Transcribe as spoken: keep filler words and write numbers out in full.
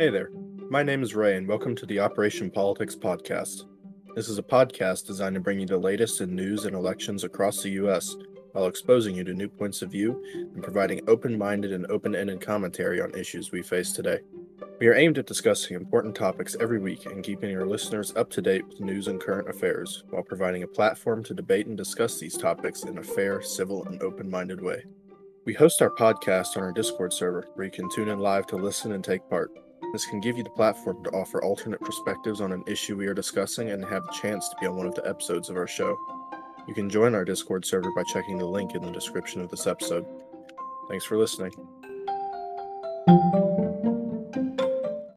Hey there, my name is Ray and welcome to the Operation Politics podcast. This is a podcast designed to bring you the latest in news and elections across the U S while exposing you to new points of view and providing open-minded and open-ended commentary on issues we face today. We are aimed at discussing important topics every week and keeping your listeners up to date with news and current affairs while providing a platform to debate and discuss these topics in a fair, civil, and open-minded way. We host our podcast on our Discord server where you can tune in live to listen and take part. This can give you the platform to offer alternate perspectives on an issue we are discussing and have a chance to be on one of the episodes of our show. You can join our Discord server by checking the link in the description of this episode. Thanks for listening.